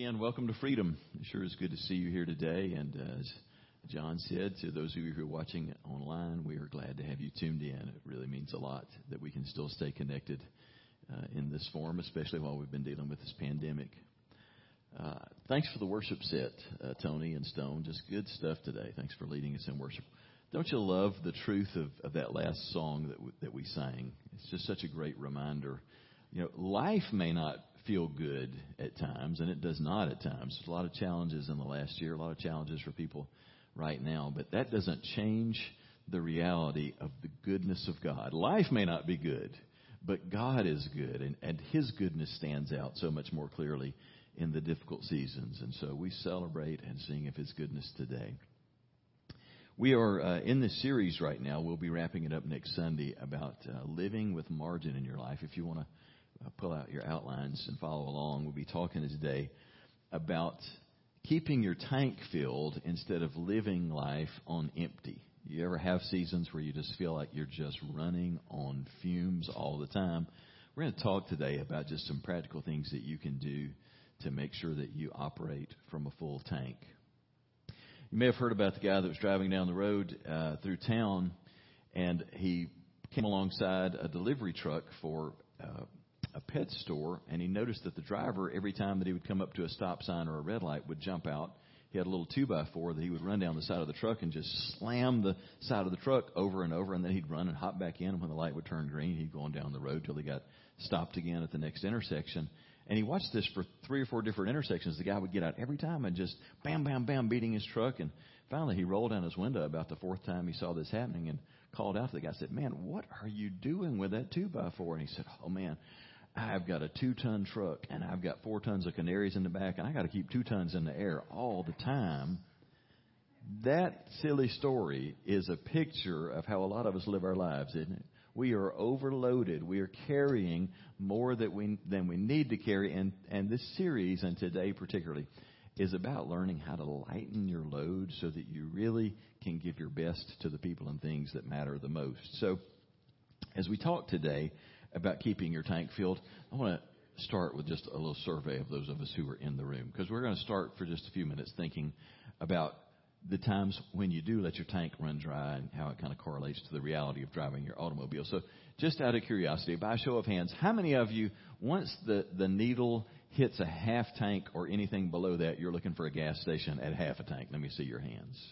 Again, welcome to Freedom. It sure is good to see you here today. And as John said, to those of you who are watching online, we are glad to have you tuned in. It really means a lot that we can still stay connected in this form, especially while we've been dealing with this pandemic. Thanks for the worship set, Tony and Stone. Just good stuff today. Thanks for leading us in worship. Don't you love the truth of that last song that we sang? It's just such a great reminder. You know, life may not feel good at times, and it does not at times. There's a lot of challenges in the last year, a lot of challenges for people right now, but that doesn't change the reality of the goodness of God. Life may not be good, but God is good, and His goodness stands out so much more clearly in the difficult seasons, and so we celebrate and sing of His goodness today. We are in this series right now. We'll be wrapping it up next Sunday about living with margin in your life. If you want to pull out your outlines and follow along. We'll be talking today about keeping your tank filled instead of living life on empty. You ever have seasons where you just feel like you're just running on fumes all the time? We're going to talk today about just some practical things that you can do to make sure that you operate from a full tank. You may have heard about the guy that was driving down the road through town, and he came alongside a delivery truck for a pet store, and he noticed that the driver, every time that he would come up to a stop sign or a red light, would jump out. He had a little 2x4 that he would run down the side of the truck and just slam the side of the truck over and over, and then he'd run and hop back in, and when the light would turn green, he'd go on down the road till he got stopped again at the next intersection. And he watched this for 3 or 4 different intersections. The guy would get out every time and just bam, bam, bam, beating his truck. And finally, he rolled down his window about the 4th time he saw this happening and called out to the guy and said, "Man, what are you doing with that 2x4? And he said, "Oh, man, I've got a 2-ton truck, and I've got 4 tons of canaries in the back, and I got to keep 2 tons in the air all the time." That silly story is a picture of how a lot of us live our lives, isn't it? We are overloaded. We are carrying more than we need to carry, and this series, and today particularly, is about learning how to lighten your load so that you really can give your best to the people and things that matter the most. So, as we talk today about keeping your tank filled, I want to start with just a little survey of those of us who are in the room, because we're going to start for just a few minutes thinking about the times when you do let your tank run dry and how it kind of correlates to the reality of driving your automobile. So just out of curiosity, by a show of hands, how many of you, once the needle hits a half tank or anything below that, you're looking for a gas station at half a tank? Let me see your hands.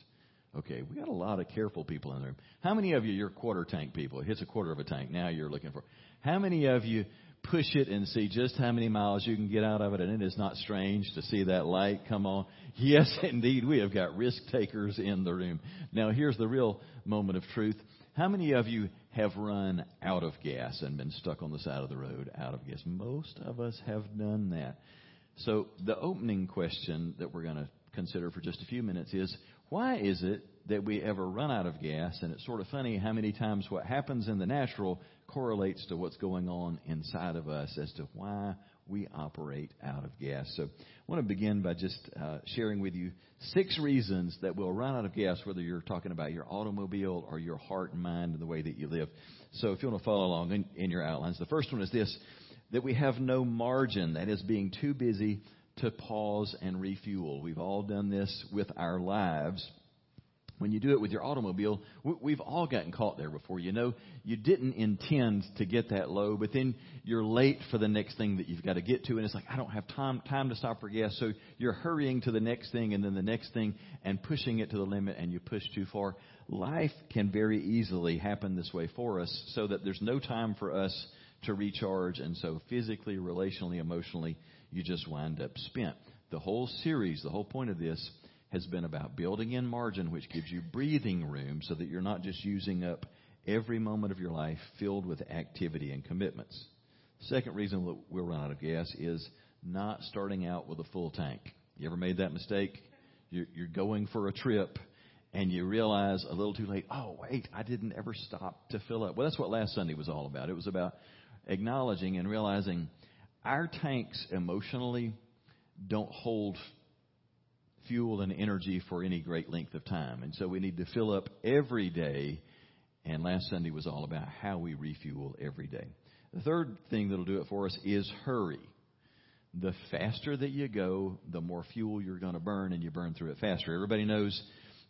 Okay, we got a lot of careful people in the room. How many of you, you're quarter tank people? It hits a quarter of a tank. Now you're looking for. How many of you push it and see just how many miles you can get out of it? And it is not strange to see that light come on. Yes, indeed, we have got risk takers in the room. Now, here's the real moment of truth. How many of you have run out of gas and been stuck on the side of the road out of gas? Most of us have done that. So the opening question that we're going to consider for just a few minutes is, why is it that we ever run out of gas? And it's sort of funny how many times what happens in the natural correlates to what's going on inside of us as to why we operate out of gas. So I want to begin by just sharing with you 6 reasons that we'll run out of gas, whether you're talking about your automobile or your heart and mind and the way that you live. So if you want to follow along in your outlines, the first one is this, that we have no margin, that is being too busy to pause and refuel. We've all done this with our lives. When you do it with your automobile, we've all gotten caught there before. You know, you didn't intend to get that low, but then you're late for the next thing that you've got to get to, and it's like, I don't have time to stop for gas. So you're hurrying to the next thing and then the next thing and pushing it to the limit, and you push too far. Life can very easily happen this way for us, so that there's no time for us to recharge, and so physically, relationally, emotionally, you just wind up spent. The whole series, the whole point of this has been about building in margin, which gives you breathing room so that you're not just using up every moment of your life filled with activity and commitments. Second reason we'll run out of gas is not starting out with a full tank. You ever made that mistake? You're going for a trip and you realize a little too late, oh, wait, I didn't ever stop to fill up. Well, that's what last Sunday was all about. It was about acknowledging and realizing our tanks emotionally don't hold fuel and energy for any great length of time. And so we need to fill up every day. And last Sunday was all about how we refuel every day. The third thing that'll do it for us is hurry. the faster that you go, the more fuel you're going to burn, and you burn through it faster. Everybody knows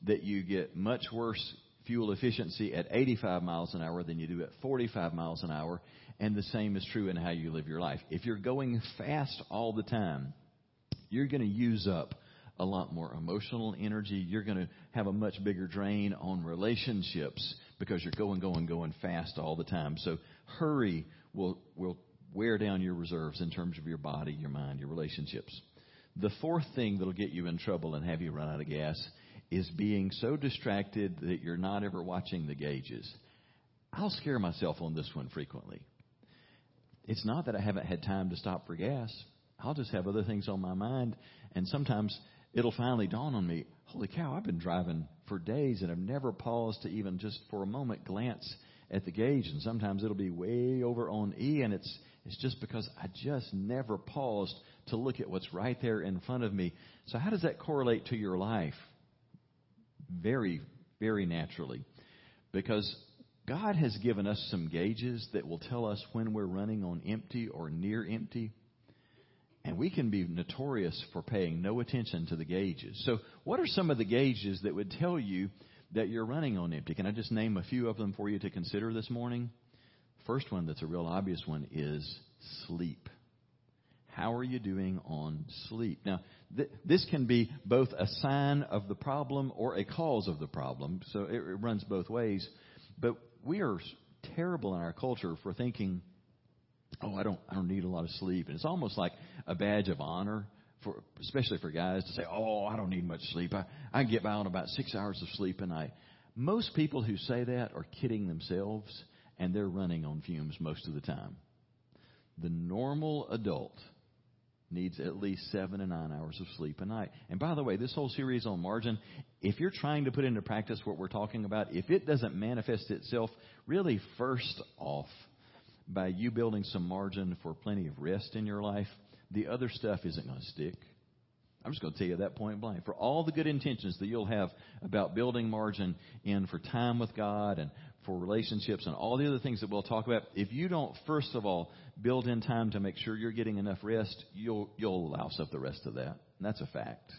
that you get much worse fuel efficiency at 85 miles an hour than you do at 45 miles an hour, and the same is true in how you live your life. If you're going fast all the time, you're going to use up a lot more emotional energy. You're going to have a much bigger drain on relationships because you're going fast all the time. So hurry will wear down your reserves in terms of your body, your mind, your relationships. The fourth thing that will get you in trouble and have you run out of gas is being so distracted that you're not ever watching the gauges. I'll scare myself on this one frequently. It's not that I haven't had time to stop for gas. I'll just have other things on my mind, and sometimes it'll finally dawn on me, holy cow, I've been driving for days, and I've never paused to even just for a moment glance at the gauge, and sometimes it'll be way over on E, and it's just because I just never paused to look at what's right there in front of me. So how does that correlate to your life? Very, very naturally, because God has given us some gauges that will tell us when we're running on empty or near empty, and we can be notorious for paying no attention to the gauges. So what are some of the gauges that would tell you that you're running on empty? Can I just name a few of them for you to consider this morning? First one that's a real obvious one is sleep. How are you doing on sleep? Now, this can be both a sign of the problem or a cause of the problem. So it runs both ways. But we are terrible in our culture for thinking, oh, I don't need a lot of sleep. And it's almost like a badge of honor, especially for guys, to say, oh, I don't need much sleep. I can get by on about 6 hours of sleep a night. Most people who say that are kidding themselves, and they're running on fumes most of the time. The normal adult needs at least 7 to 9 hours of sleep a night. And by the way, this whole series on margin, if you're trying to put into practice what we're talking about, if it doesn't manifest itself really first off by you building some margin for plenty of rest in your life, the other stuff isn't going to stick. I'm just going to tell you that point blank. For all the good intentions that you'll have about building margin in for time with God and for relationships and all the other things that we'll talk about, if you don't, first of all, build in time to make sure you're getting enough rest, you'll louse up the rest of that. And that's a fact.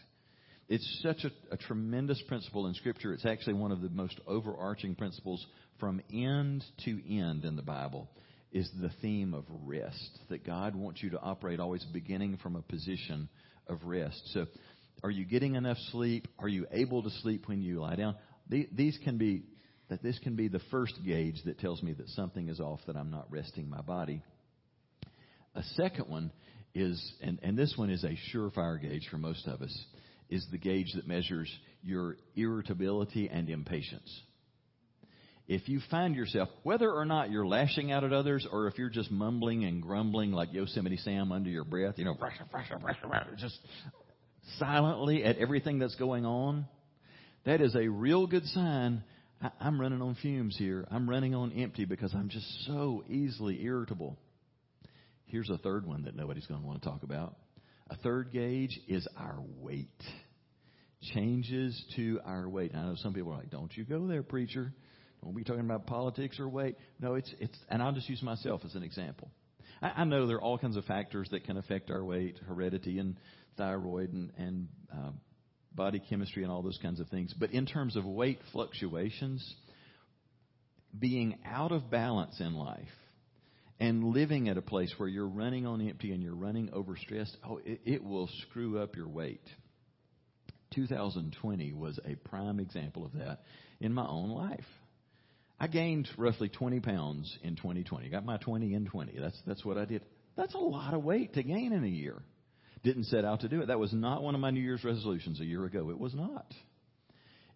It's such a tremendous principle in Scripture. It's actually one of the most overarching principles from end to end in the Bible, is the theme of rest, that God wants you to operate always beginning from a position of rest. So are you getting enough sleep? Are you able to sleep when you lie down? This can be the first gauge that tells me that something is off, that I'm not resting my body. A second one is, and this one is a surefire gauge for most of us, is the gauge that measures your irritability and impatience. If you find yourself, whether or not you're lashing out at others or if you're just mumbling and grumbling like Yosemite Sam under your breath, just silently at everything that's going on, that is a real good sign. I'm running on fumes here. I'm running on empty because I'm just so easily irritable. Here's a third one that nobody's going to want to talk about. A third gauge is our weight. Changes to our weight. I know some people are like, don't you go there, preacher. When we're talking about politics or weight, no, it's and I'll just use myself as an example. I know there are all kinds of factors that can affect our weight, heredity and thyroid and body chemistry and all those kinds of things. But in terms of weight fluctuations, being out of balance in life and living at a place where you're running on empty and you're running overstressed, it will screw up your weight. 2020 was a prime example of that in my own life. I gained roughly 20 pounds in 2020. Got my 20 in 20. That's what I did. That's a lot of weight to gain in a year. Didn't set out to do it. That was not one of my New Year's resolutions a year ago. It was not.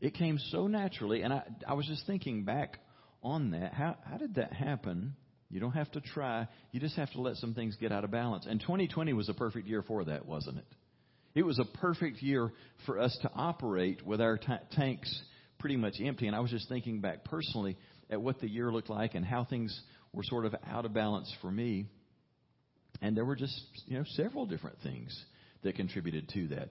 It came so naturally, and I was just thinking back on that. How did that happen? You don't have to try. You just have to let some things get out of balance. And 2020 was a perfect year for that, wasn't it? It was a perfect year for us to operate with our tanks pretty much empty. And I was just thinking back personally at what the year looked like and how things were sort of out of balance for me. And there were just, several different things that contributed to that.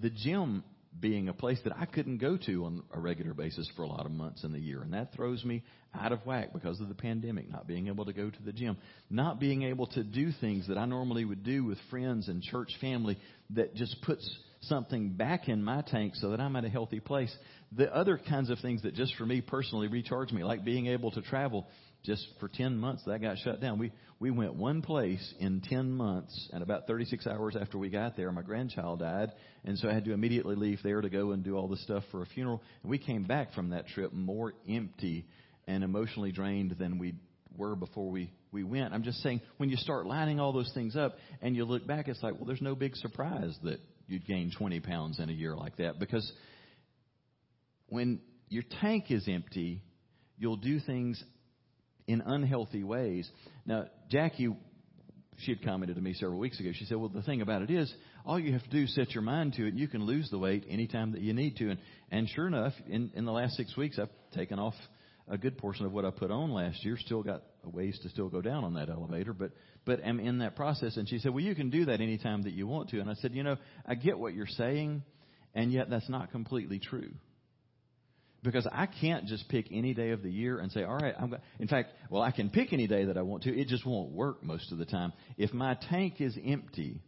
The gym being a place that I couldn't go to on a regular basis for a lot of months in the year. And that throws me out of whack because of the pandemic, not being able to go to the gym, not being able to do things that I normally would do with friends and church family. That just puts something back in my tank so that I'm at a healthy place. The other kinds of things that just for me personally recharge me, like being able to travel. Just for 10 months, that got shut down. We went one place in 10 months, and about 36 hours after we got there, my grandchild died, and so I had to immediately leave there to go and do all this stuff for a funeral. And we came back from that trip more empty and emotionally drained than we were before we went. I'm just saying, when you start lining all those things up and you look back, it's like, well, there's no big surprise that you'd gain 20 pounds in a year like that, because when your tank is empty, you'll do things in unhealthy ways. Now, Jackie, she had commented to me several weeks ago. She said, well, the thing about it is, all you have to do is set your mind to it. You can lose the weight anytime that you need to. And sure enough, in the last 6 weeks, I've taken off a good portion of what I put on last year. Still got a ways to still go down on that elevator, but I'm in that process. And she said, well, you can do that anytime that you want to. And I said, I get what you're saying, and yet that's not completely true. Because I can't just pick any day of the year and say, all right, I can pick any day that I want to. It just won't work most of the time. If my tank is empty,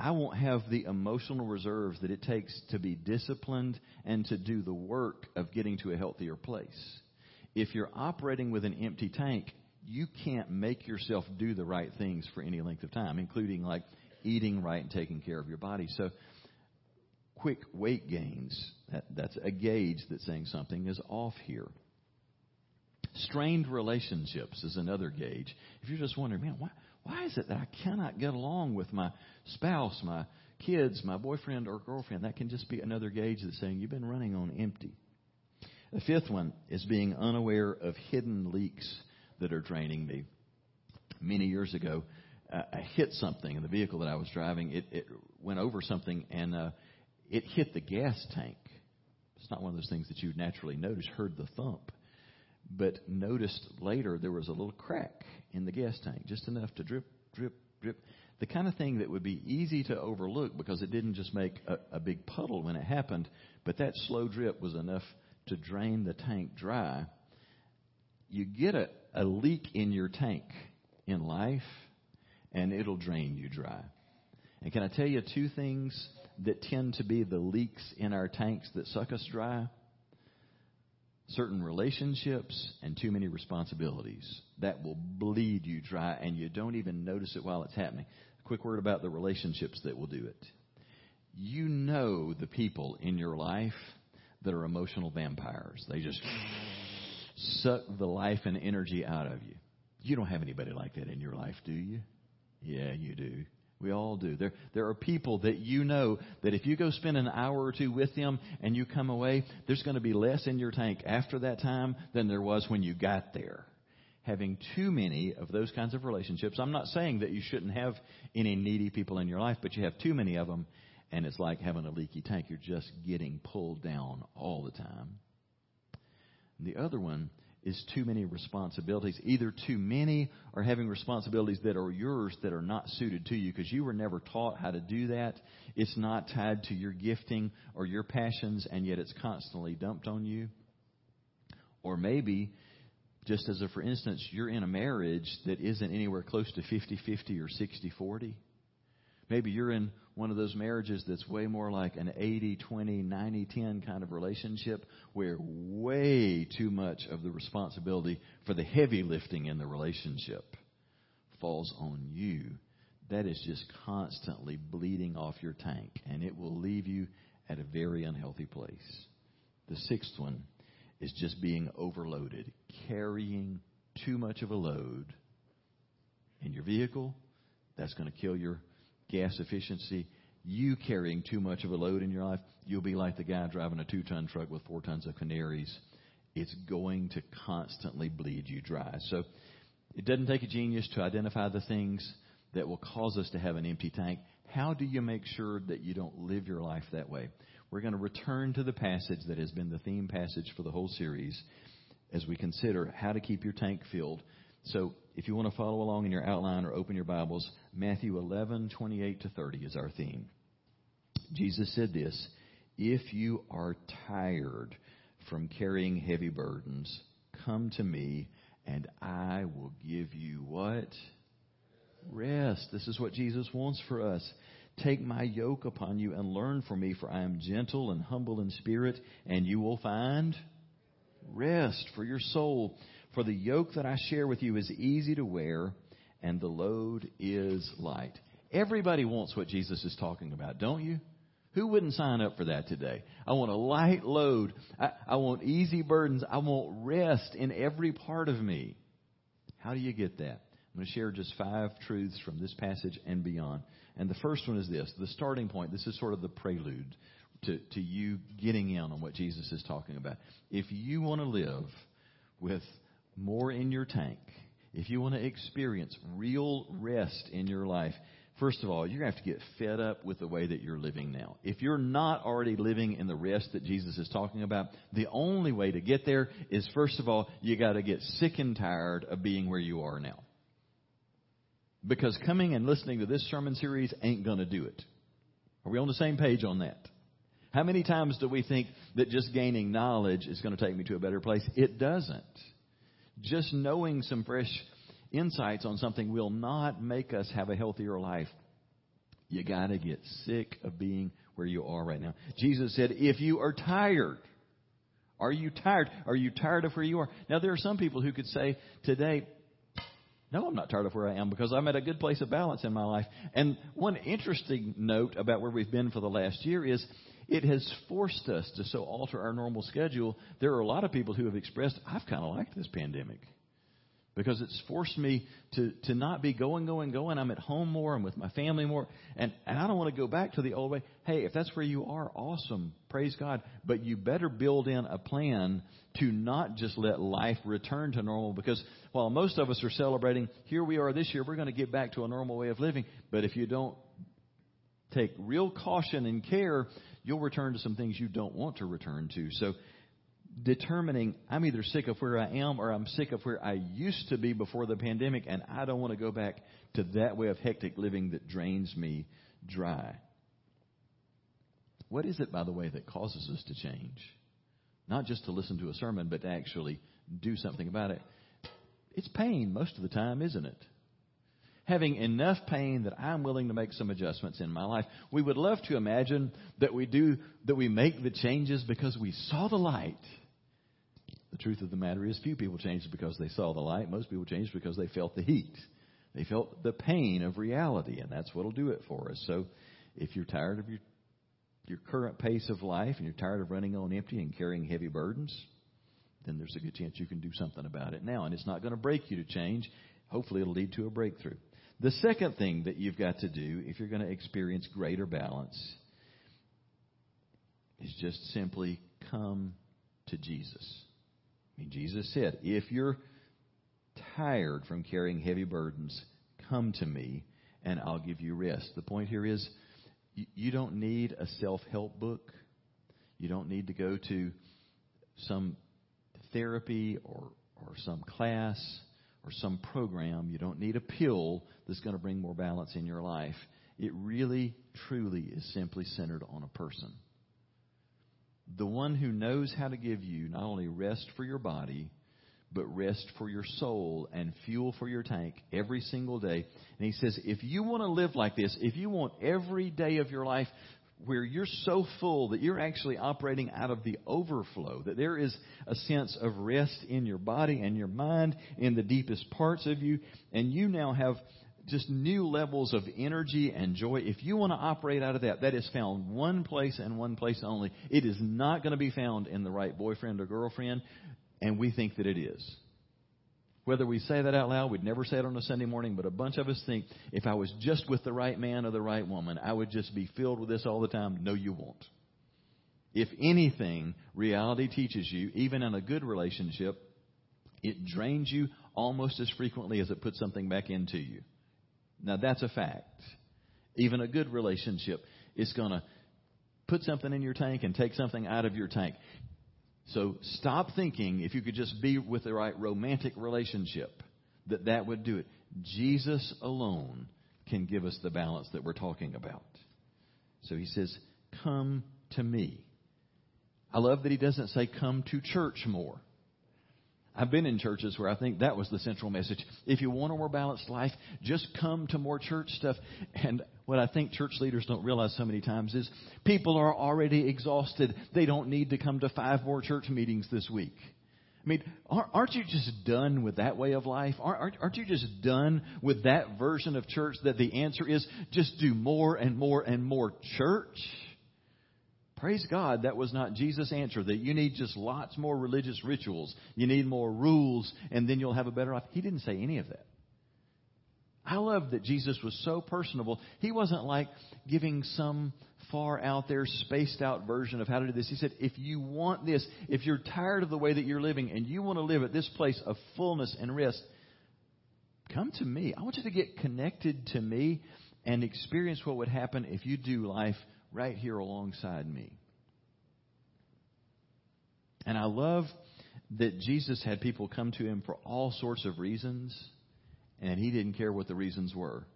I won't have the emotional reserves that it takes to be disciplined and to do the work of getting to a healthier place. If you're operating with an empty tank, you can't make yourself do the right things for any length of time, including like eating right and taking care of your body. So quick weight gains, that's a gauge that's saying something is off here. Strained relationships is another gauge. If you're just wondering, man, why is it that I cannot get along with my spouse, my kids, my boyfriend or girlfriend? That can just be another gauge that's saying you've been running on empty. The fifth one is being unaware of hidden leaks that are draining me. Many years ago, I hit something in the vehicle that I was driving. It went over something and it hit the gas tank. It's not one of those things that you naturally notice, heard the thump, but noticed later there was a little crack in the gas tank, just enough to drip, drip, drip. The kind of thing that would be easy to overlook because it didn't just make a big puddle when it happened, but that slow drip was enough to drain the tank dry. You get a leak in your tank in life, and it'll drain you dry. And can I tell you two things that tend to be the leaks in our tanks that suck us dry? Certain relationships and too many responsibilities. That will bleed you dry, and you don't even notice it while it's happening. A quick word about the relationships that will do it. You know the people in your life that are emotional vampires. They just suck the life and energy out of you. You don't have anybody like that in your life, do you? Yeah, you do. We all do. There are people that you know that if you go spend an hour or two with them and you come away, there's going to be less in your tank after that time than there was when you got there. Having too many of those kinds of relationships, I'm not saying that you shouldn't have any needy people in your life, but you have too many of them, and it's like having a leaky tank. You're just getting pulled down all the time. And the other one is too many responsibilities, either too many or having responsibilities that are yours that are not suited to you because you were never taught how to do that. It's not tied to your gifting or your passions, and yet it's constantly dumped on you. Or maybe, just as a for instance, you're in a marriage that isn't anywhere close to 50-50 or 60-40. Maybe you're in one of those marriages that's way more like an 80-20, 90-10 kind of relationship where way too much of the responsibility for the heavy lifting in the relationship falls on you. That is just constantly bleeding off your tank, and it will leave you at a very unhealthy place. The sixth one is just being overloaded, carrying too much of a load in your vehicle. That's going to kill your gas efficiency. You carrying too much of a load in your life, you'll be like the guy driving a 2-ton truck with 4 tons of canaries. It's going to constantly bleed you dry. So it doesn't take a genius to identify the things that will cause us to have an empty tank. How do you make sure that you don't live your life that way? We're going to return to the passage that has been the theme passage for the whole series as we consider how to keep your tank filled. So if you want to follow along in your outline or open your Bibles, Matthew 11:28 to 30 is our theme. Jesus said this, If you are tired from carrying heavy burdens, come to me and I will give you what? Rest. This is what Jesus wants for us. Take my yoke upon you and learn from me, for I am gentle and humble in spirit, and you will find rest for your soul. For the yoke that I share with you is easy to wear, and the load is light. Everybody wants what Jesus is talking about, don't you? Who wouldn't sign up for that today? I want a light load. I want easy burdens. I want rest in every part of me. How do you get that? I'm going to share just 5 truths from this passage and beyond. And the first one is this, the starting point. This is sort of the prelude to you getting in on what Jesus is talking about. If you want to live with more in your tank, if you want to experience real rest in your life, first of all, you're going to have to get fed up with the way that you're living now. If you're not already living in the rest that Jesus is talking about, the only way to get there is, first of all, you got to get sick and tired of being where you are now. Because coming and listening to this sermon series ain't going to do it. Are we on the same page on that? How many times do we think that just gaining knowledge is going to take me to a better place? It doesn't. Just knowing some fresh insights on something will not make us have a healthier life. You got to get sick of being where you are right now. Jesus said, if you are tired... Are you tired? Are you tired of where you are? Now, there are some people who could say today, no, I'm not tired of where I am because I'm at a good place of balance in my life. And one interesting note about where we've been for the last year is it has forced us to so alter our normal schedule. There are a lot of people who have expressed, I've kind of liked this pandemic because it's forced me to not be going. I'm at home more. I'm with my family more. And I don't want to go back to the old way. Hey, if that's where you are, awesome. Praise God. But you better build in a plan to not just let life return to normal, because while most of us are celebrating, here we are this year, we're going to get back to a normal way of living. But if you don't take real caution and care, you'll return to some things you don't want to return to. So determining I'm either sick of where I am or I'm sick of where I used to be before the pandemic, and I don't want to go back to that way of hectic living that drains me dry. What is it, by the way, that causes us to change? Not just to listen to a sermon, but to actually do something about it. It's pain most of the time, isn't it? Having enough pain that I'm willing to make some adjustments in my life. We would love to imagine that we make the changes because we saw the light. The truth of the matter is few people change because they saw the light. Most people change because they felt the heat. They felt the pain of reality, and that's what'll do it for us. So if you're tired of your current pace of life and you're tired of running on empty and carrying heavy burdens, then there's a good chance you can do something about it now. And it's not going to break you to change. Hopefully it'll lead to a breakthrough. The second thing that you've got to do if you're going to experience greater balance is just simply come to Jesus. I mean, Jesus said, if you're tired from carrying heavy burdens, come to me and I'll give you rest. The point here is you don't need a self-help book. You don't need to go to some therapy or some class or some program. You don't need a pill that's going to bring more balance in your life. It really, truly is simply centered on a person. The one who knows how to give you not only rest for your body, but rest for your soul and fuel for your tank every single day. And he says, if you want to live like this, if you want every day of your life where you're so full that you're actually operating out of the overflow, that there is a sense of rest in your body and your mind, in the deepest parts of you, and you now have just new levels of energy and joy. If you want to operate out of that, that is found one place and one place only. It is not going to be found in the right boyfriend or girlfriend, and we think that it is. Whether we say that out loud, we'd never say it on a Sunday morning, but a bunch of us think, if I was just with the right man or the right woman, I would just be filled with this all the time. No, you won't. If anything, reality teaches you, even in a good relationship, it drains you almost as frequently as it puts something back into you. Now, that's a fact. Even a good relationship is going to put something in your tank and take something out of your tank. So stop thinking if you could just be with the right romantic relationship that would do it. Jesus alone can give us the balance that we're talking about. So he says, come to me. I love that he doesn't say come to church more. I've been in churches where I think that was the central message. If you want a more balanced life, just come to more church stuff. And what I think church leaders don't realize so many times is people are already exhausted. They don't need to come to 5 more church meetings this week. I mean, aren't you just done with that way of life? Aren't you just done with that version of church that the answer is just do more and more and more church? Praise God, that was not Jesus' answer, that you need just lots more religious rituals. You need more rules, and then you'll have a better life. He didn't say any of that. I love that Jesus was so personable. He wasn't like giving some far out there, spaced out version of how to do this. He said, if you want this, if you're tired of the way that you're living and you want to live at this place of fullness and rest, come to me. I want you to get connected to me and experience what would happen if you do life right here alongside me. And I love that Jesus had people come to him for all sorts of reasons, and he didn't care what the reasons were.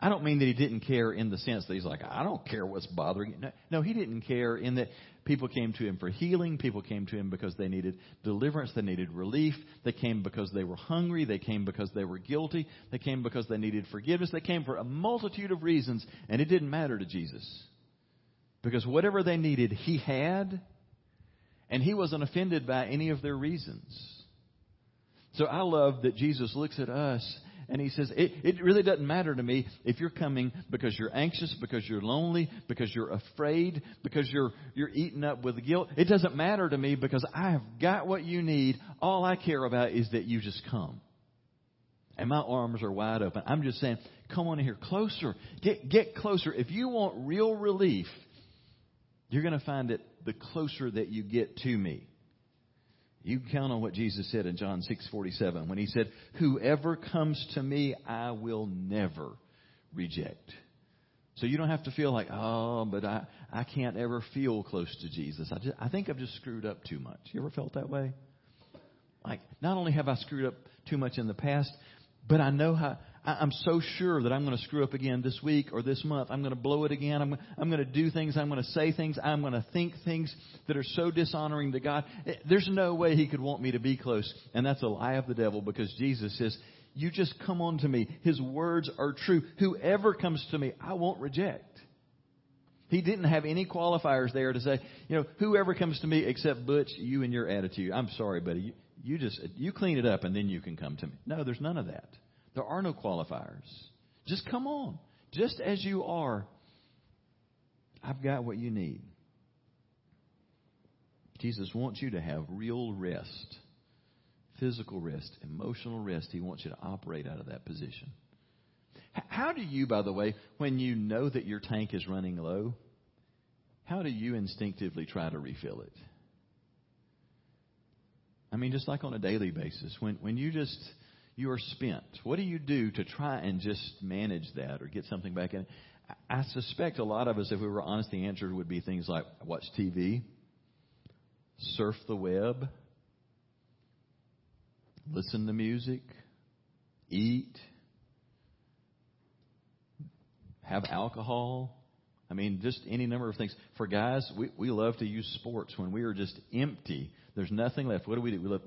I don't mean that he didn't care in the sense that he's like, I don't care what's bothering you. No, he didn't care in that people came to him for healing. People came to him because they needed deliverance. They needed relief. They came because they were hungry. They came because they were guilty. They came because they needed forgiveness. They came for a multitude of reasons, and it didn't matter to Jesus. Because whatever they needed, he had, and he wasn't offended by any of their reasons. So I love that Jesus looks at us and he says, it really doesn't matter to me if you're coming because you're anxious, because you're lonely, because you're afraid, because you're eaten up with guilt. It doesn't matter to me because I have got what you need. All I care about is that you just come. And my arms are wide open. I'm just saying, come on in here closer. Get closer. If you want real relief, you're going to find it the closer that you get to me. You can count on what Jesus said in John 6:47 when he said, whoever comes to me, I will never reject. So you don't have to feel like, oh, but I can't ever feel close to Jesus. I think I've just screwed up too much. You ever felt that way? Like, not only have I screwed up too much in the past, but I know how. I'm so sure that I'm going to screw up again this week or this month. I'm going to blow it again. I'm going to do things. I'm going to say things. I'm going to think things that are so dishonoring to God. There's no way he could want me to be close. And that's a lie of the devil, because Jesus says, you just come on to me. His words are true. Whoever comes to me, I won't reject. He didn't have any qualifiers there to say, whoever comes to me except Butch, you and your attitude. I'm sorry, buddy. You clean it up and then you can come to me. No, there's none of that. There are no qualifiers. Just come on. Just as you are, I've got what you need. Jesus wants you to have real rest, physical rest, emotional rest. He wants you to operate out of that position. How do you, by the way, when you know that your tank is running low, how do you instinctively try to refill it? I mean, just like on a daily basis, when you just... you are spent. What do you do to try and just manage that or get something back in? I suspect a lot of us, if we were honest, the answer would be things like watch TV, surf the web, listen to music, eat, have alcohol. I mean, just any number of things. For guys, we love to use sports when we are just empty. There's nothing left. What do? We love,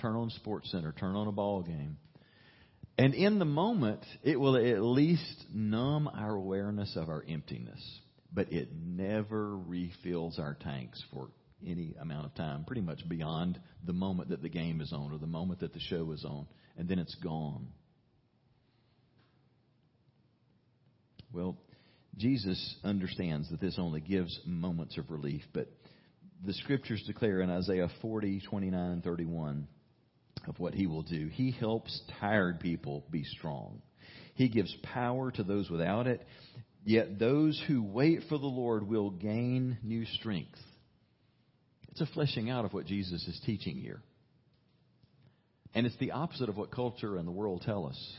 turn on Sports Center, turn on a ball game. And in the moment, it will at least numb our awareness of our emptiness. But it never refills our tanks for any amount of time, pretty much beyond the moment that the game is on or the moment that the show is on. And then it's gone. Well, Jesus understands that this only gives moments of relief. But the Scriptures declare in Isaiah 40:29-31 of what he will do. He helps tired people be strong. He gives power to those without it. Yet those who wait for the Lord will gain new strength. It's a fleshing out of what Jesus is teaching here. And it's the opposite of what culture and the world tell us.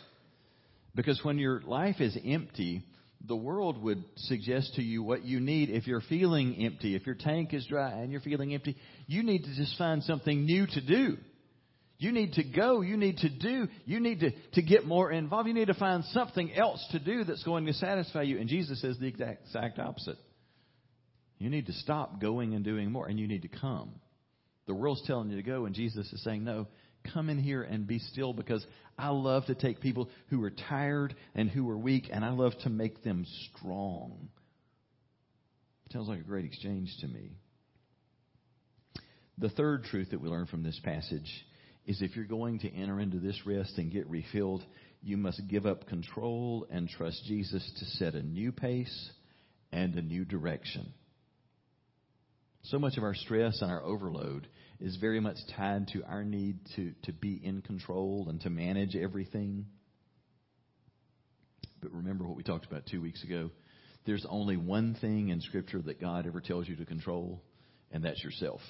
Because when your life is empty, the world would suggest to you what you need if you're feeling empty. If your tank is dry and you're feeling empty, you need to just find something new to do. You need to go. You need to do. You need to get more involved. You need to find something else to do that's going to satisfy you. And Jesus says the exact opposite. You need to stop going and doing more, and you need to come. The world's telling you to go, and Jesus is saying, no, come in here and be still, because I love to take people who are tired and who are weak, and I love to make them strong. It sounds like a great exchange to me. The third truth that we learn from this passage is if you're going to enter into this rest and get refilled, you must give up control and trust Jesus to set a new pace and a new direction. So much of our stress and our overload is very much tied to our need to be in control and to manage everything. But remember what we talked about 2 weeks ago. There's only one thing in Scripture that God ever tells you to control, and that's yourself.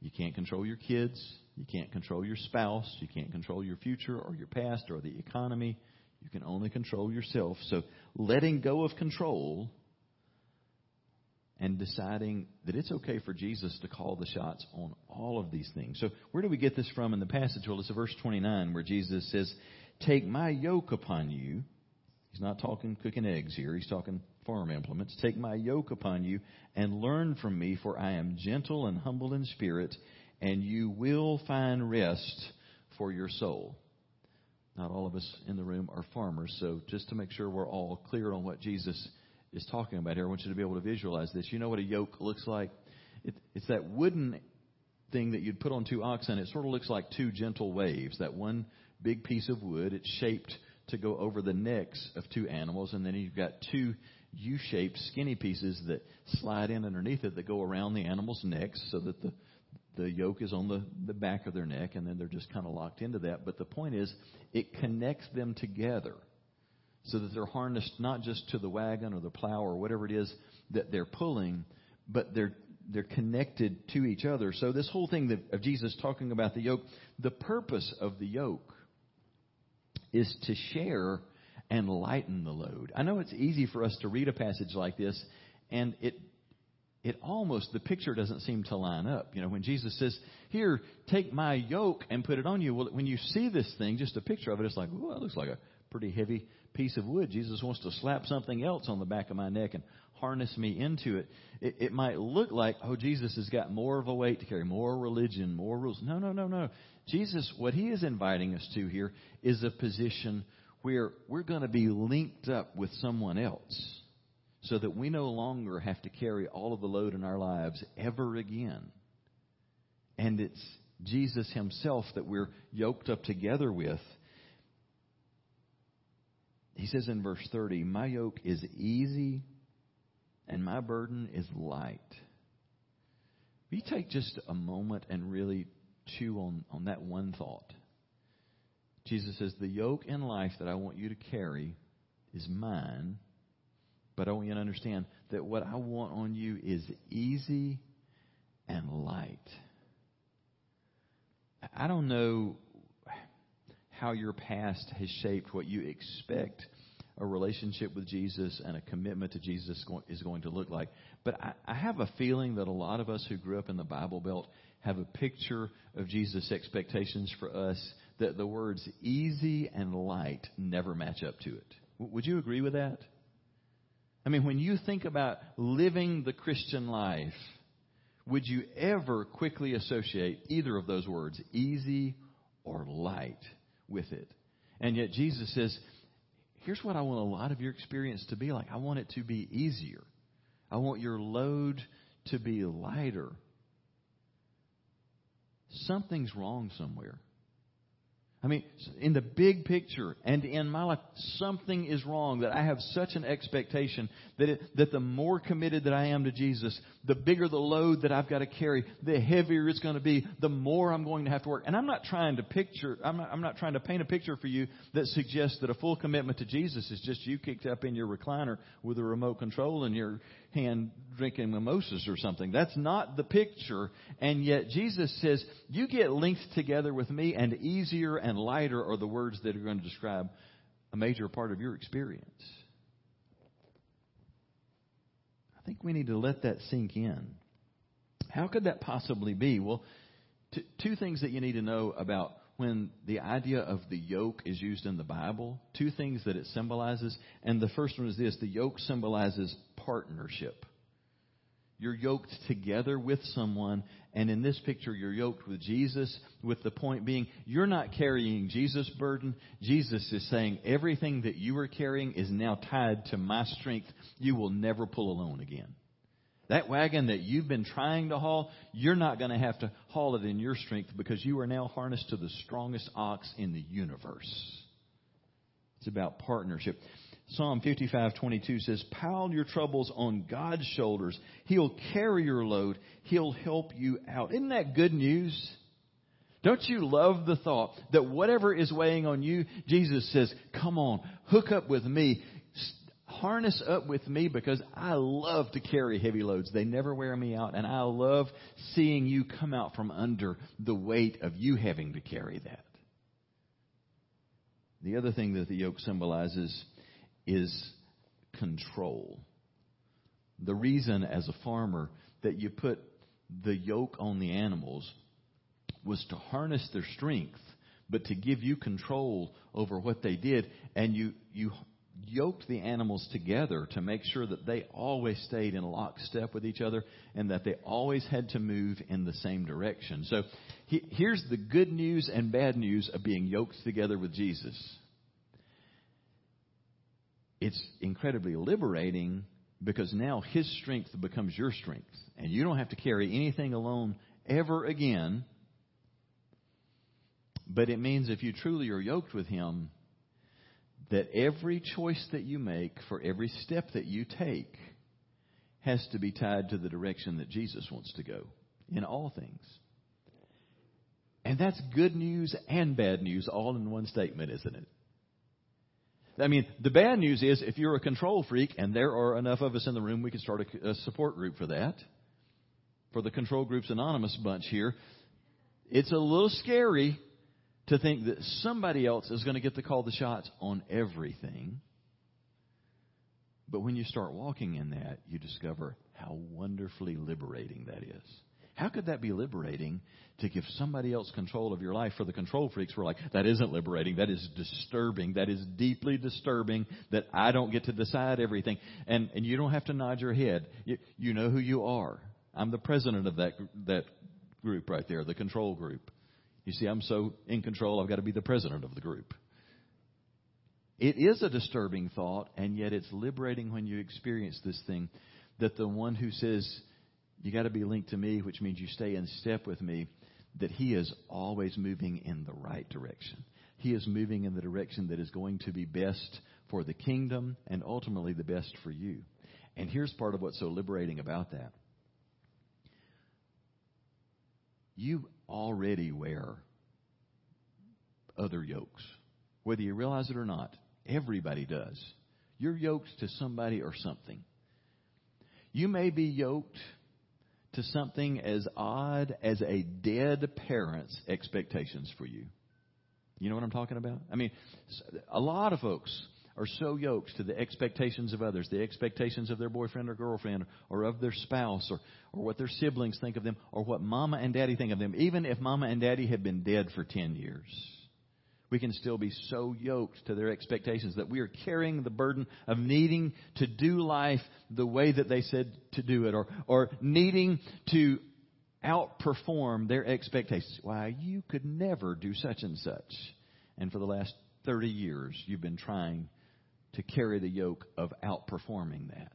You can't control your kids. You can't control your spouse. You can't control your future or your past or the economy. You can only control yourself. So letting go of control and deciding that it's okay for Jesus to call the shots on all of these things. So where do we get this from in the passage? Well, it's verse 29 where Jesus says, "Take my yoke upon you." He's not talking cooking eggs here. He's talking farm implements. "Take my yoke upon you and learn from me, for I am gentle and humble in spirit, and you will find rest for your soul." Not all of us in the room are farmers, so just to make sure we're all clear on what Jesus is talking about here, I want you to be able to visualize this. You know what a yoke looks like? It's that wooden thing that you'd put on two oxen. It sort of looks like two gentle waves, that one big piece of wood. It's shaped to go over the necks of two animals, and then you've got two U-shaped skinny pieces that slide in underneath it that go around the animal's necks so that the yoke is on the back of their neck, and then they're just kind of locked into that. But the point is, it connects them together so that they're harnessed not just to the wagon or the plow or whatever it is that they're pulling, but they're connected to each other. So this whole thing of Jesus talking about the yoke, the purpose of the yoke is to share and lighten the load. I know it's easy for us to read a passage like this, and it almost, the picture doesn't seem to line up. You know, when Jesus says, "Here, take my yoke and put it on you." Well, when you see this thing, just a picture of it, it's like, "Well, it looks like a pretty heavy piece of wood. Jesus wants to slap something else on the back of my neck and harness me into it." It might look like, "Oh, Jesus has got more of a weight to carry, more religion, more rules." No, no, no, no. Jesus, what he is inviting us to here is a position where we're going to be linked up with someone else, so that we no longer have to carry all of the load in our lives ever again. And it's Jesus himself that we're yoked up together with. He says in verse 30, "My yoke is easy and my burden is light." Will you take just a moment and really chew on that one thought? Jesus says, the yoke in life that I want you to carry is mine. But I want you to understand that what I want on you is easy and light. I don't know how your past has shaped what you expect a relationship with Jesus and a commitment to Jesus is going to look like. But I have a feeling that a lot of us who grew up in the Bible Belt have a picture of Jesus' expectations for us that the words easy and light never match up to it. Would you agree with that? I mean, when you think about living the Christian life, would you ever quickly associate either of those words, easy or light, with it? And yet Jesus says, here's what I want a lot of your experience to be like. I want it to be easier. I want your load to be lighter. Something's wrong somewhere. I mean, in the big picture and in my life, something is wrong that I have such an expectation that the more committed that I am to Jesus, the bigger the load that I've got to carry, the heavier it's going to be, the more I'm going to have to work. And I'm not trying to paint a picture for you that suggests that a full commitment to Jesus is just you kicked up in your recliner with a remote control in your hand drinking mimosas or something. That's not the picture. And yet Jesus says, you get linked together with me, and easier and lighter are the words that are going to describe a major part of your experience. I think we need to let that sink in. How could that possibly be? Well, two things that you need to know about when the idea of the yoke is used in the Bible, two things that it symbolizes. And the first one is this: the yoke symbolizes partnership. You're yoked together with someone. And in this picture, you're yoked with Jesus, with the point being you're not carrying Jesus' burden. Jesus is saying everything that you are carrying is now tied to my strength. You will never pull alone again. That wagon that you've been trying to haul, you're not going to have to haul it in your strength because you are now harnessed to the strongest ox in the universe. It's about partnership. Psalm 55:22 says, pile your troubles on God's shoulders. He'll carry your load. He'll help you out. Isn't that good news? Don't you love the thought that whatever is weighing on you, Jesus says, come on, hook up with me. Harness up with me because I love to carry heavy loads. They never wear me out. And I love seeing you come out from under the weight of you having to carry that. The other thing that the yoke symbolizes is control. The reason as a farmer that you put the yoke on the animals was to harness their strength, but to give you control over what they did. And you yoked the animals together to make sure that they always stayed in lockstep with each other and that they always had to move in the same direction. So here's the good news and bad news of being yoked together with Jesus. It's incredibly liberating because now his strength becomes your strength and you don't have to carry anything alone ever again. But it means if you truly are yoked with him, that every choice that you make for every step that you take has to be tied to the direction that Jesus wants to go in all things. And that's good news and bad news all in one statement, isn't it? I mean, the bad news is if you're a control freak, and there are enough of us in the room, we can start a support group for that, for the Control Group's Anonymous bunch here. It's a little scary to think that somebody else is going to get to call the shots on everything. But when you start walking in that, you discover how wonderfully liberating that is. How could that be liberating to give somebody else control of your life? For the control freaks, we're like, that isn't liberating. That is disturbing. That is deeply disturbing that I don't get to decide everything. And you don't have to nod your head. You know who you are. I'm the president of that group right there, the control group. You see, I'm so in control, I've got to be the president of the group. It is a disturbing thought, and yet it's liberating when you experience this thing that the one who says, you got to be linked to me, which means you stay in step with me, that he is always moving in the right direction. He is moving in the direction that is going to be best for the kingdom and ultimately the best for you. And here's part of what's so liberating about that. You already wear other yokes, whether you realize it or not. Everybody does. You're yoked to somebody or something. You may be yoked to something as odd as a dead parent's expectations for you. You know what I'm talking about? I mean, a lot of folks are so yoked to the expectations of others, the expectations of their boyfriend or girlfriend or of their spouse or what their siblings think of them or what mama and daddy think of them, even if mama and daddy have been dead for 10 years. We can still be so yoked to their expectations that we are carrying the burden of needing to do life the way that they said to do it or needing to outperform their expectations. Why, you could never do such and such. And for the last 30 years, you've been trying to carry the yoke of outperforming that.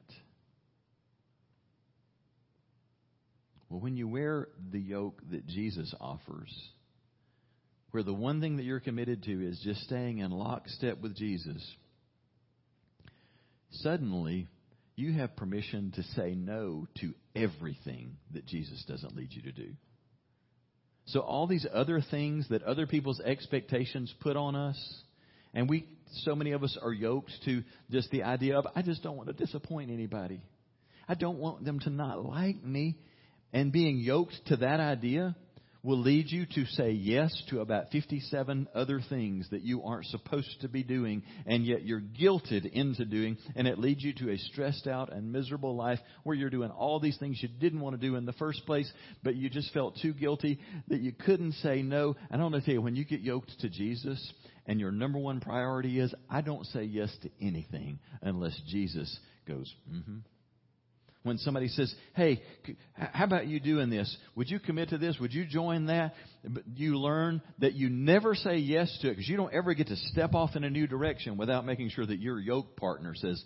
Well, when you wear the yoke that Jesus offers, where the one thing that you're committed to is just staying in lockstep with Jesus, suddenly you have permission to say no to everything that Jesus doesn't lead you to do. So all these other things that other people's expectations put on us, and so many of us are yoked to just the idea of, I just don't want to disappoint anybody. I don't want them to not like me. And being yoked to that idea will lead you to say yes to about 57 other things that you aren't supposed to be doing, and yet you're guilted into doing, and it leads you to a stressed out and miserable life where you're doing all these things you didn't want to do in the first place, but you just felt too guilty that you couldn't say no. And I want to tell you, when you get yoked to Jesus and your number one priority is, I don't say yes to anything unless Jesus goes, mm-hmm. When somebody says, hey, how about you doing this? Would you commit to this? Would you join that? You learn that you never say yes to it because you don't ever get to step off in a new direction without making sure that your yoke partner says,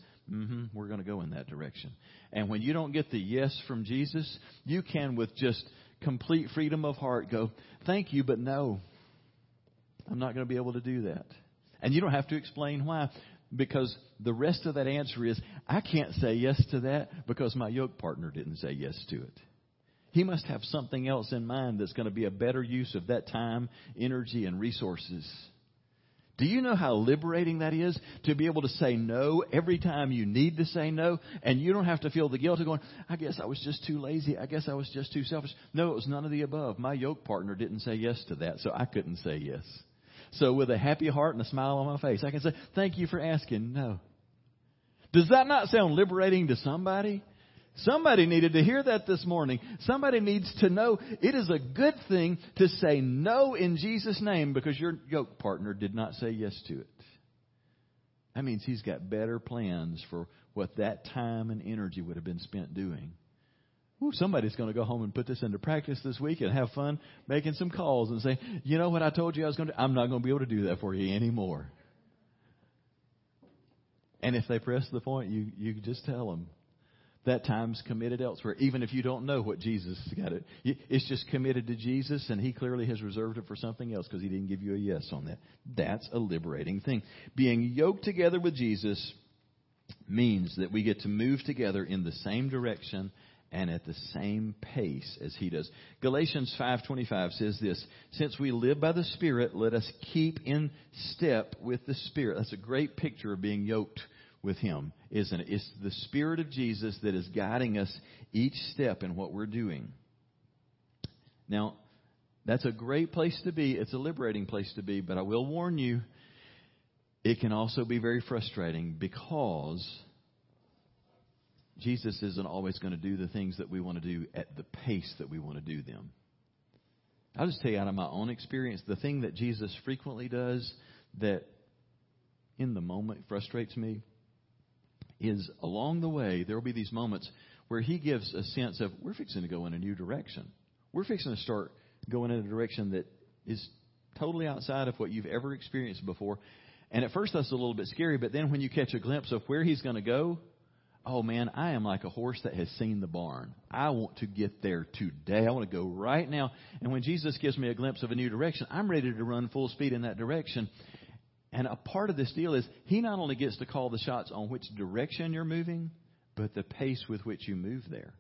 we're going to go in that direction. And when you don't get the yes from Jesus, you can with just complete freedom of heart go, thank you, but no, I'm not going to be able to do that. And you don't have to explain why. Because the rest of that answer is, I can't say yes to that because my yoke partner didn't say yes to it. He must have something else in mind that's going to be a better use of that time, energy, and resources. Do you know how liberating that is to be able to say no every time you need to say no? And you don't have to feel the guilt of going, I guess I was just too lazy. I guess I was just too selfish. No, it was none of the above. My yoke partner didn't say yes to that, so I couldn't say yes. So with a happy heart and a smile on my face, I can say, thank you for asking. No. Does that not sound liberating to somebody? Somebody needed to hear that this morning. Somebody needs to know it is a good thing to say no in Jesus' name because your yoke partner did not say yes to it. That means he's got better plans for what that time and energy would have been spent doing. Ooh, somebody's going to go home and put this into practice this week and have fun making some calls and say, you know what I told you I was going to do? I'm not going to be able to do that for you anymore. And if they press the point, you just tell them that time's committed elsewhere, even if you don't know what Jesus got it. It's just committed to Jesus, and he clearly has reserved it for something else because he didn't give you a yes on that. That's a liberating thing. Being yoked together with Jesus means that we get to move together in the same direction and at the same pace as he does. Galatians 5:25 says this, since we live by the Spirit, let us keep in step with the Spirit. That's a great picture of being yoked with him, isn't it? It's the Spirit of Jesus that is guiding us each step in what we're doing. Now, that's a great place to be. It's a liberating place to be. But I will warn you, it can also be very frustrating because Jesus isn't always going to do the things that we want to do at the pace that we want to do them. I'll just tell you out of my own experience, the thing that Jesus frequently does that in the moment frustrates me is along the way, there will be these moments where he gives a sense of we're fixing to go in a new direction. We're fixing to start going in a direction that is totally outside of what you've ever experienced before. And at first that's a little bit scary, but then when you catch a glimpse of where he's going to go, oh, man, I am like a horse that has seen the barn. I want to get there today. I want to go right now. And when Jesus gives me a glimpse of a new direction, I'm ready to run full speed in that direction. And a part of this deal is he not only gets to call the shots on which direction you're moving, but the pace with which you move there.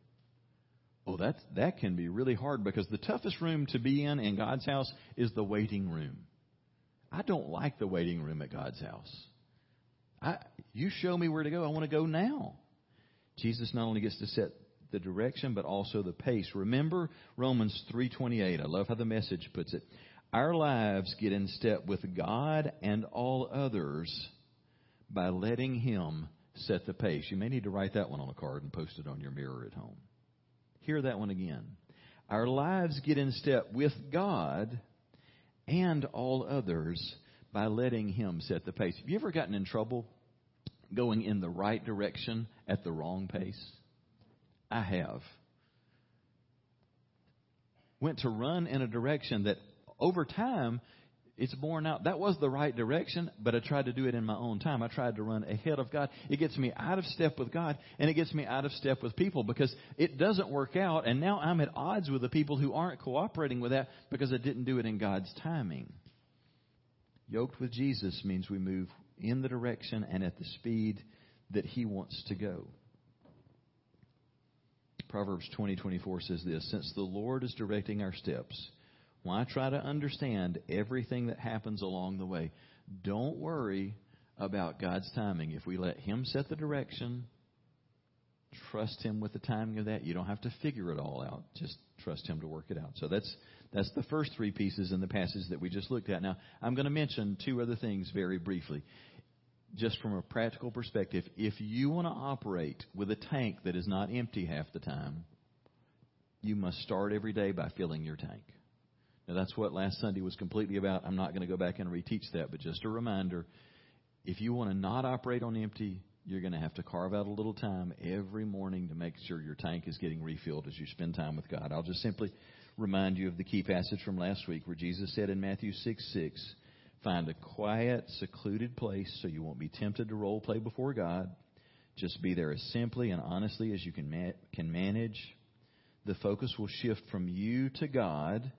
Oh, that can be really hard because the toughest room to be in God's house is the waiting room. I don't like the waiting room at God's house. You show me where to go. I want to go now. Jesus not only gets to set the direction, but also the pace. Remember Romans 3:28. I love how the Message puts it. Our lives get in step with God and all others by letting him set the pace. You may need to write that one on a card and post it on your mirror at home. Hear that one again. Our lives get in step with God and all others by letting him set the pace. Have you ever gotten in trouble going in the right direction at the wrong pace? I have. Went to run in a direction that over time, it's borne out. That was the right direction, but I tried to do it in my own time. I tried to run ahead of God. It gets me out of step with God, and it gets me out of step with people because it doesn't work out, and now I'm at odds with the people who aren't cooperating with that because I didn't do it in God's timing. Yoked with Jesus means we move in the direction and at the speed that he wants to go. Proverbs 20:24 says this, since the Lord is directing our steps, why try to understand everything that happens along the way? Don't worry about God's timing. If we let him set the direction, trust him with the timing of that. You don't have to figure it all out. Just trust him to work it out. So that's the first three pieces in the passage that we just looked at. Now, I'm going to mention two other things very briefly. Just from a practical perspective, if you want to operate with a tank that is not empty half the time, you must start every day by filling your tank. Now, that's what last Sunday was completely about. I'm not going to go back and reteach that, but just a reminder, if you want to not operate on empty, you're going to have to carve out a little time every morning to make sure your tank is getting refilled as you spend time with God. I'll just simply remind you of the key passage from last week where Jesus said in Matthew 6:6, find a quiet, secluded place so you won't be tempted to role play before God. Just be there as simply and honestly as you can manage. The focus will shift from you to God,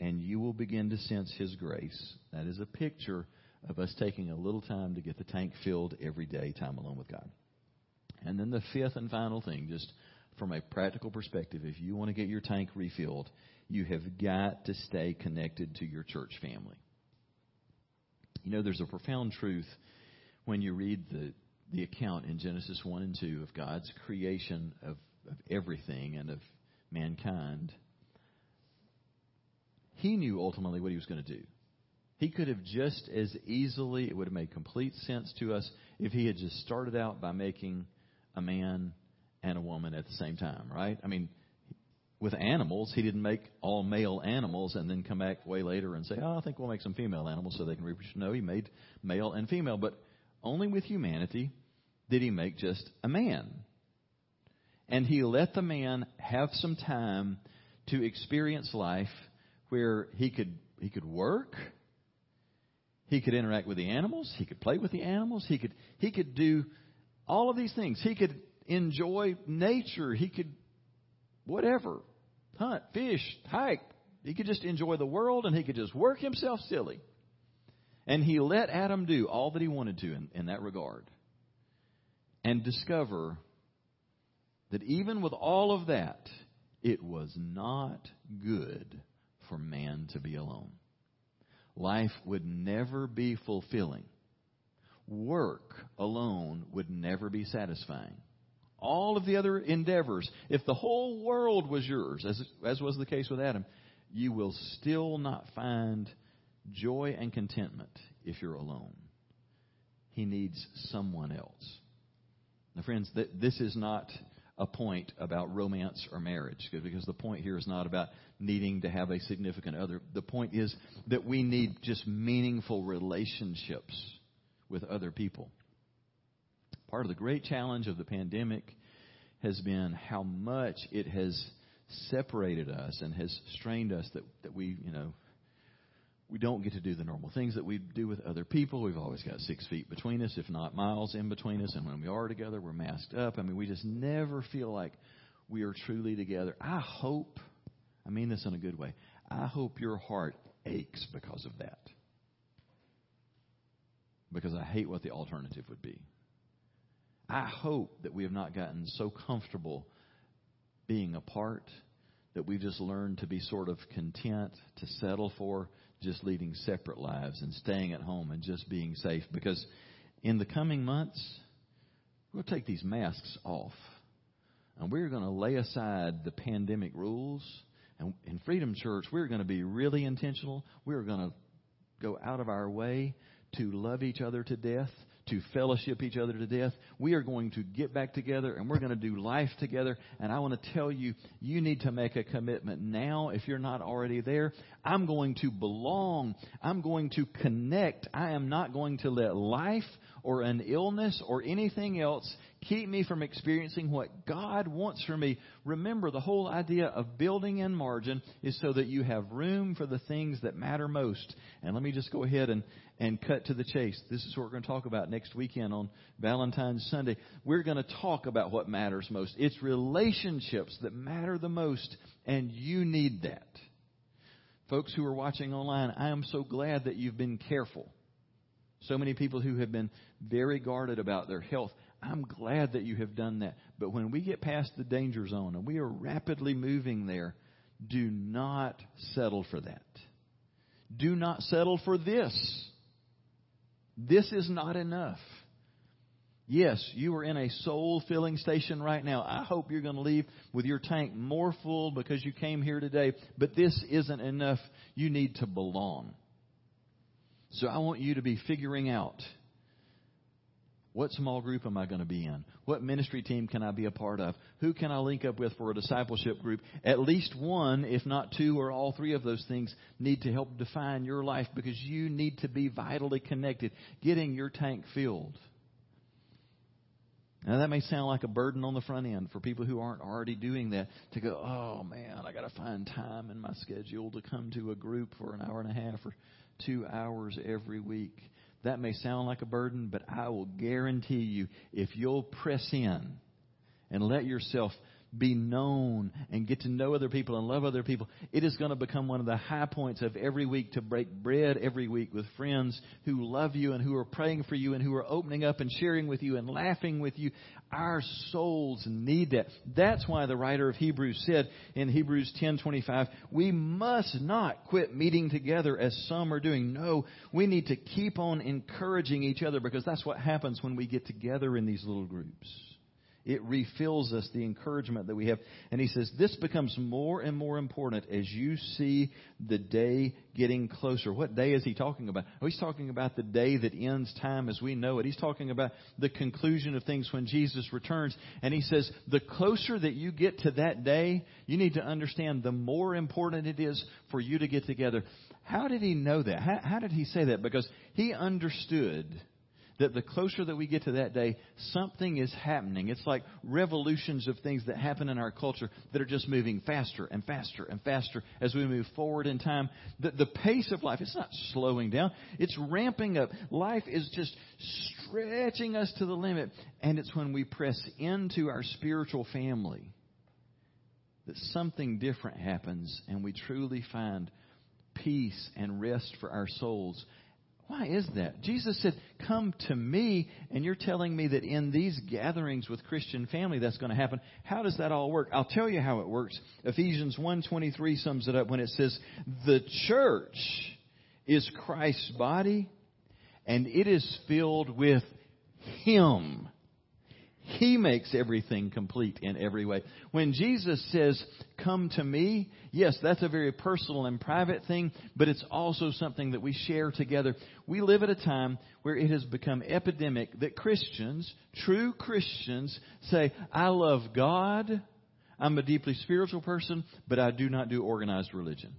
and you will begin to sense His grace. That is a picture of us taking a little time to get the tank filled every day, time alone with God. And then the fifth and final thing, just from a practical perspective, if you want to get your tank refilled, you have got to stay connected to your church family. You know, there's a profound truth when you read the account in Genesis 1 and 2 of God's creation of everything and of mankind. He knew ultimately what He was going to do. He could have just as easily, it would have made complete sense to us if He had just started out by making a man and a woman at the same time, right? I mean, with animals, He didn't make all male animals and then come back way later and say, oh, I think we'll make some female animals so they can reproduce. No, He made male and female, but only with humanity did He make just a man. And He let the man have some time to experience life where he could work, he could interact with the animals, he could play with the animals, he could do all of these things. He could enjoy nature, he could whatever, hunt, fish, hike. He could just enjoy the world and he could just work himself silly. And He let Adam do all that he wanted to in that regard and discover that even with all of that, it was not good for man to be alone. Life would never be fulfilling. Work alone would never be satisfying. All of the other endeavors, if the whole world was yours, as was the case with Adam, you will still not find joy and contentment if you're alone. He needs someone else. Now, friends, this is not a point about romance or marriage, because the point here is not about needing to have a significant other. The point is that we need just meaningful relationships with other people. Part of the great challenge of the pandemic has been how much it has separated us and has strained us that we, you know, we don't get to do the normal things that we do with other people. We've always got 6 feet between us, if not miles in between us. And when we are together, we're masked up. I mean, we just never feel like we are truly together. I hope, I mean this in a good way, I hope your heart aches because of that. Because I hate what the alternative would be. I hope that we have not gotten so comfortable being apart that we've just learned to be sort of content, to settle for just leading separate lives and staying at home and just being safe. Because in the coming months, we'll take these masks off. And we're going to lay aside the pandemic rules. And in Freedom Church, we're going to be really intentional. We're going to go out of our way to love each other to death, to fellowship each other to death. We are going to get back together and we're going to do life together. And I want to tell you, you need to make a commitment now if you're not already there. I'm going to belong. I'm going to connect. I am not going to let life or an illness or anything else keep me from experiencing what God wants for me. Remember, the whole idea of building in margin is so that you have room for the things that matter most. And let me just go ahead and cut to the chase. This is what we're going to talk about next weekend on Valentine's Sunday. We're going to talk about what matters most. It's relationships that matter the most, and you need that. Folks who are watching online, I am so glad that you've been careful. So many people who have been very guarded about their health. I'm glad that you have done that. But when we get past the danger zone and we are rapidly moving there, do not settle for that. Do not settle for this. This is not enough. Yes, you are in a soul-filling station right now. I hope you're going to leave with your tank more full because you came here today. But this isn't enough. You need to belong. So I want you to be figuring out, what small group am I going to be in? What ministry team can I be a part of? Who can I link up with for a discipleship group? At least one, if not two or all three of those things need to help define your life because you need to be vitally connected, getting your tank filled. Now, that may sound like a burden on the front end for people who aren't already doing that, to go, oh, man, I got to find time in my schedule to come to a group for an hour and a half or 2 hours every week. That may sound like a burden, but I will guarantee you, if you'll press in and let yourself be known and get to know other people and love other people, it is going to become one of the high points of every week, to break bread every week with friends who love you and who are praying for you and who are opening up and sharing with you and laughing with you. Our souls need that. That's why the writer of Hebrews said in Hebrews 10:25, we must not quit meeting together as some are doing. No, we need to keep on encouraging each other, because that's what happens when we get together in these little groups. It refills us, the encouragement that we have. And he says, this becomes more and more important as you see the day getting closer. What day is he talking about? Oh, he's talking about the day that ends time as we know it. He's talking about the conclusion of things when Jesus returns. And he says, the closer that you get to that day, you need to understand the more important it is for you to get together. How did he know that? How did he say that? Because he understood that the closer that we get to that day, something is happening. It's like revolutions of things that happen in our culture that are just moving faster and faster and faster as we move forward in time. The pace of life, it's not slowing down. It's ramping up. Life is just stretching us to the limit. And it's when we press into our spiritual family that something different happens and we truly find peace and rest for our souls. Why is that? Jesus said, come to me, and you're telling me that in these gatherings with Christian family that's going to happen. How does that all work? I'll tell you how it works. Ephesians 1:23 sums it up when it says, the church is Christ's body, and it is filled with Him. He makes everything complete in every way. When Jesus says, come to me, yes, that's a very personal and private thing, but it's also something that we share together. We live at a time where it has become epidemic that Christians, true Christians, say, I love God, I'm a deeply spiritual person, but I do not do organized religion.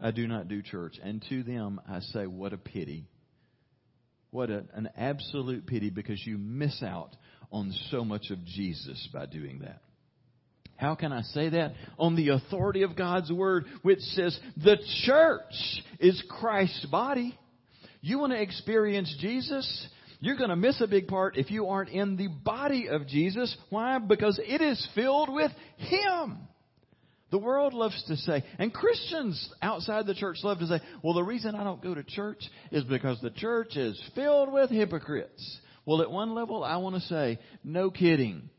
I do not do church. And to them, I say, what a pity. What an absolute pity, because you miss out on so much of Jesus by doing that. How can I say that? On the authority of God's Word, which says the church is Christ's body. You want to experience Jesus? You're going to miss a big part if you aren't in the body of Jesus. Why? Because it is filled with Him. The world loves to say, and Christians outside the church love to say, well, the reason I don't go to church is because the church is filled with hypocrites. Well, at one level, I want to say, no kidding.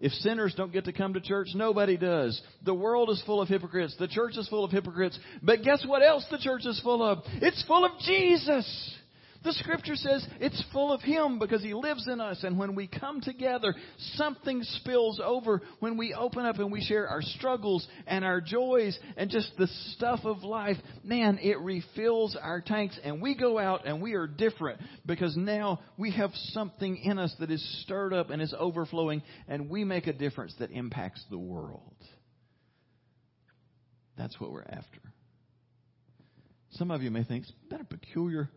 If sinners don't get to come to church, nobody does. The world is full of hypocrites. The church is full of hypocrites. But guess what else the church is full of? It's full of Jesus. The Scripture says it's full of Him because He lives in us. And when we come together, something spills over when we open up and we share our struggles and our joys and just the stuff of life. Man, it refills our tanks, and we go out and we are different because now we have something in us that is stirred up and is overflowing, and we make a difference that impacts the world. That's what we're after. Some of you may think, isn't that a peculiar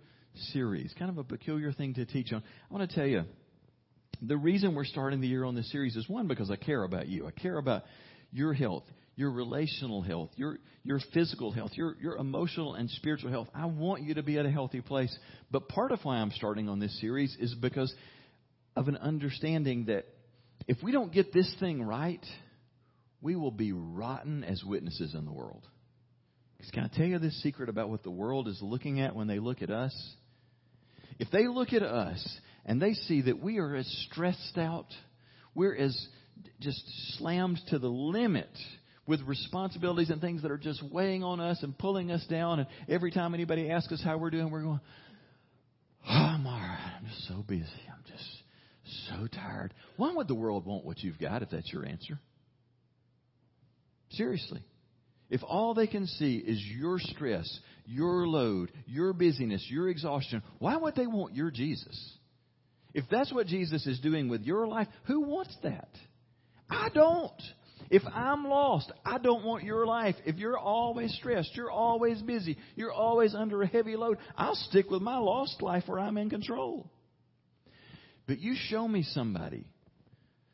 series, kind of a peculiar thing to teach on? I want to tell you, the reason we're starting the year on this series is, one, because I care about you. I care about your health, your relational health, your physical health, your emotional and spiritual health. I want you to be at a healthy place. But part of why I'm starting on this series is because of an understanding that if we don't get this thing right, we will be rotten as witnesses in the world. Because can I tell you this secret about what the world is looking at when they look at us? If they look at us and they see that we are as stressed out, we're as just slammed to the limit with responsibilities and things that are just weighing on us and pulling us down. And every time anybody asks us how we're doing, we're going, oh, I'm all right. I'm just so busy. I'm just so tired. Why would the world want what you've got if that's your answer? Seriously. If all they can see is your stress, your load, your busyness, your exhaustion, why would they want your Jesus? If that's what Jesus is doing with your life, who wants that? I don't. If I'm lost, I don't want your life. If you're always stressed, you're always busy, you're always under a heavy load, I'll stick with my lost life where I'm in control. But you show me somebody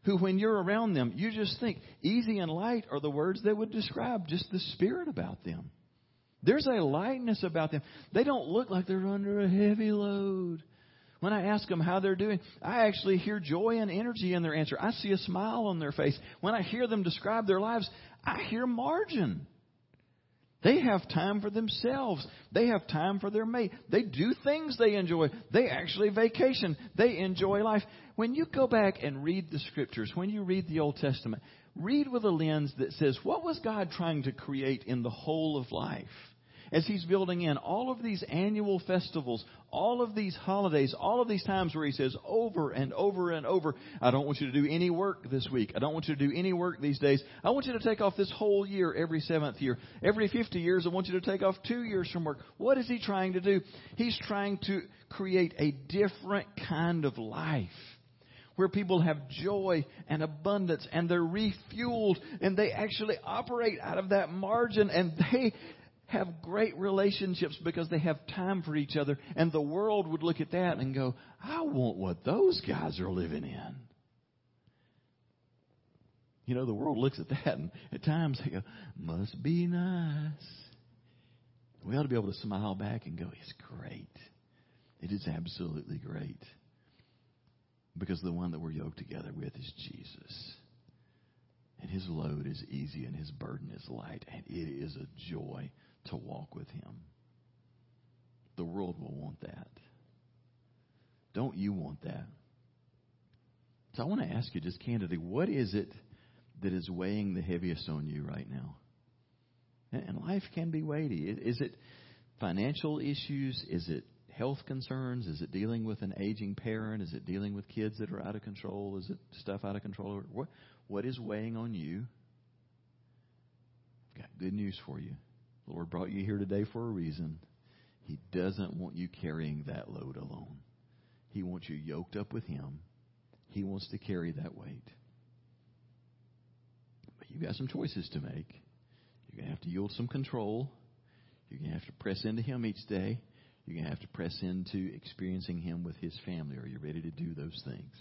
who, when you're around them, you just think easy and light are the words that would describe just the spirit about them. There's a lightness about them. They don't look like they're under a heavy load. When I ask them how they're doing, I actually hear joy and energy in their answer. I see a smile on their face. When I hear them describe their lives, I hear margin. They have time for themselves. They have time for their mate. They do things they enjoy. They actually vacation. They enjoy life. When you go back and read the Scriptures, when you read the Old Testament, read with a lens that says, what was God trying to create in the whole of life? As he's building in all of these annual festivals, all of these holidays, all of these times where he says over and over and over, I don't want you to do any work this week. I don't want you to do any work these days. I want you to take off this whole year every seventh year. Every 50 years, I want you to take off 2 years from work. What is he trying to do? He's trying to create a different kind of life, where people have joy and abundance and they're refueled and they actually operate out of that margin and they have great relationships because they have time for each other. And the world would look at that and go, I want what those guys are living in. You know, the world looks at that and at times they go, must be nice. We ought to be able to smile back and go, it's great. It is absolutely great. Because the one that we're yoked together with is Jesus. And his load is easy and his burden is light. And it is a joy to walk with him. The world will want that. Don't you want that? So I want to ask you just candidly, what is it that is weighing the heaviest on you right now? And life can be weighty. Is it financial issues? Is it health concerns? Is it dealing with an aging parent? Is it dealing with kids that are out of control? Is it stuff out of control? What is weighing on you? I've got good news for you. The Lord brought you here today for a reason. He doesn't want you carrying that load alone. He wants you yoked up with him. He wants to carry that weight. But you've got some choices to make. You're going to have to yield some control. You're going to have to press into him each day. You're going to have to press into experiencing him with his family. Are you ready to do those things?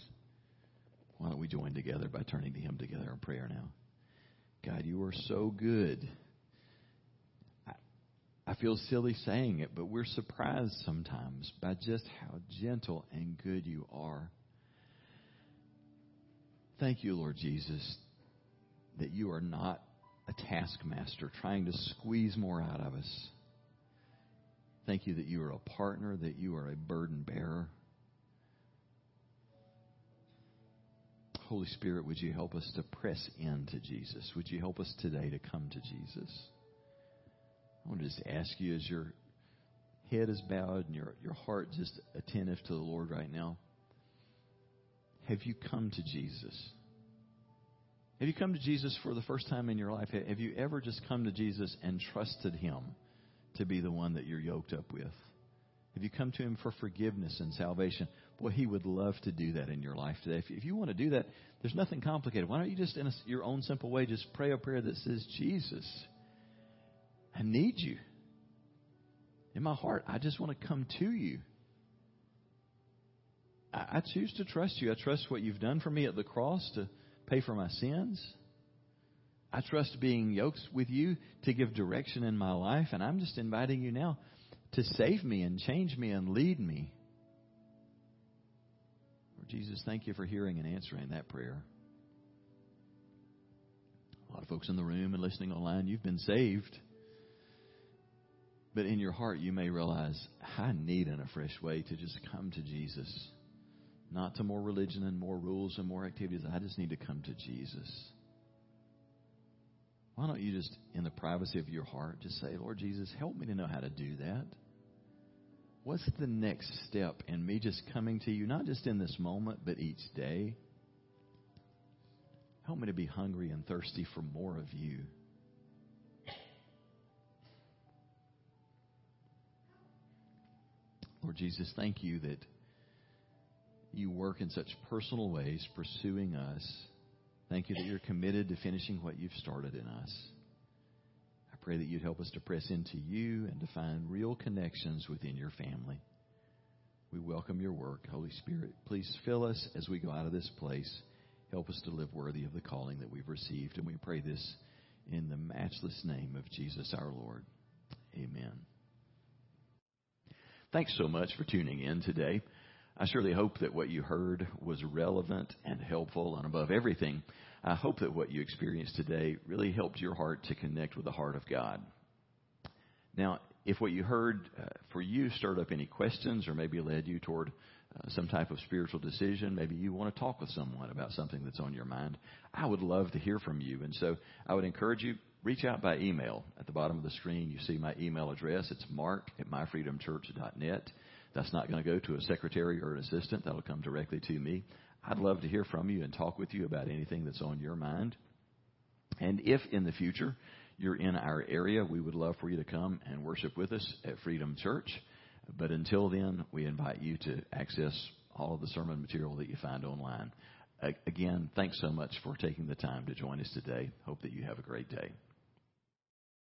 Why don't we join together by turning to him together in prayer now? God, you are so good. I feel silly saying it, but we're surprised sometimes by just how gentle and good you are. Thank you, Lord Jesus, that you are not a taskmaster trying to squeeze more out of us. Thank you that you are a partner, that you are a burden bearer. Holy Spirit, would you help us to press into Jesus? Would you help us today to come to Jesus? I want to just ask you, as your head is bowed and your heart just attentive to the Lord right now, have you come to Jesus? Have you come to Jesus for the first time in your life? Have you ever just come to Jesus and trusted him to be the one that you're yoked up with? Have you come to him for forgiveness and salvation? Boy, he would love to do that in your life today. If you want to do that, there's nothing complicated. Why don't you just, in your own simple way, just pray a prayer that says, Jesus, I need you. In my heart, I just want to come to you. I choose to trust you. I trust what you've done for me at the cross to pay for my sins. I trust being yoked with you to give direction in my life. And I'm just inviting you now to save me and change me and lead me. Lord Jesus, thank you for hearing and answering that prayer. A lot of folks in the room and listening online, you've been saved. But in your heart, you may realize, I need in a fresh way to just come to Jesus. Not to more religion and more rules and more activities. I just need to come to Jesus. Why don't you just, in the privacy of your heart, just say, Lord Jesus, help me to know how to do that. What's the next step in me just coming to you, not just in this moment, but each day? Help me to be hungry and thirsty for more of you. Lord Jesus, thank you that you work in such personal ways, pursuing us. Thank you that you're committed to finishing what you've started in us. I pray that you'd help us to press into you and to find real connections within your family. We welcome your work. Holy Spirit, please fill us as we go out of this place. Help us to live worthy of the calling that we've received. And we pray this in the matchless name of Jesus our Lord. Amen. Thanks so much for tuning in today. I surely hope that what you heard was relevant and helpful. And above everything, I hope that what you experienced today really helped your heart to connect with the heart of God. Now, if what you heard for you stirred up any questions or maybe led you toward some type of spiritual decision, maybe you want to talk with someone about something that's on your mind, I would love to hear from you. And so I would encourage you, reach out by email. At the bottom of the screen, you see my email address. It's mark@myfreedomchurch.net. That's not going to go to a secretary or an assistant. That'll come directly to me. I'd love to hear from you and talk with you about anything that's on your mind. And if in the future you're in our area, we would love for you to come and worship with us at Freedom Church. But until then, we invite you to access all of the sermon material that you find online. Again, thanks so much for taking the time to join us today. Hope that you have a great day.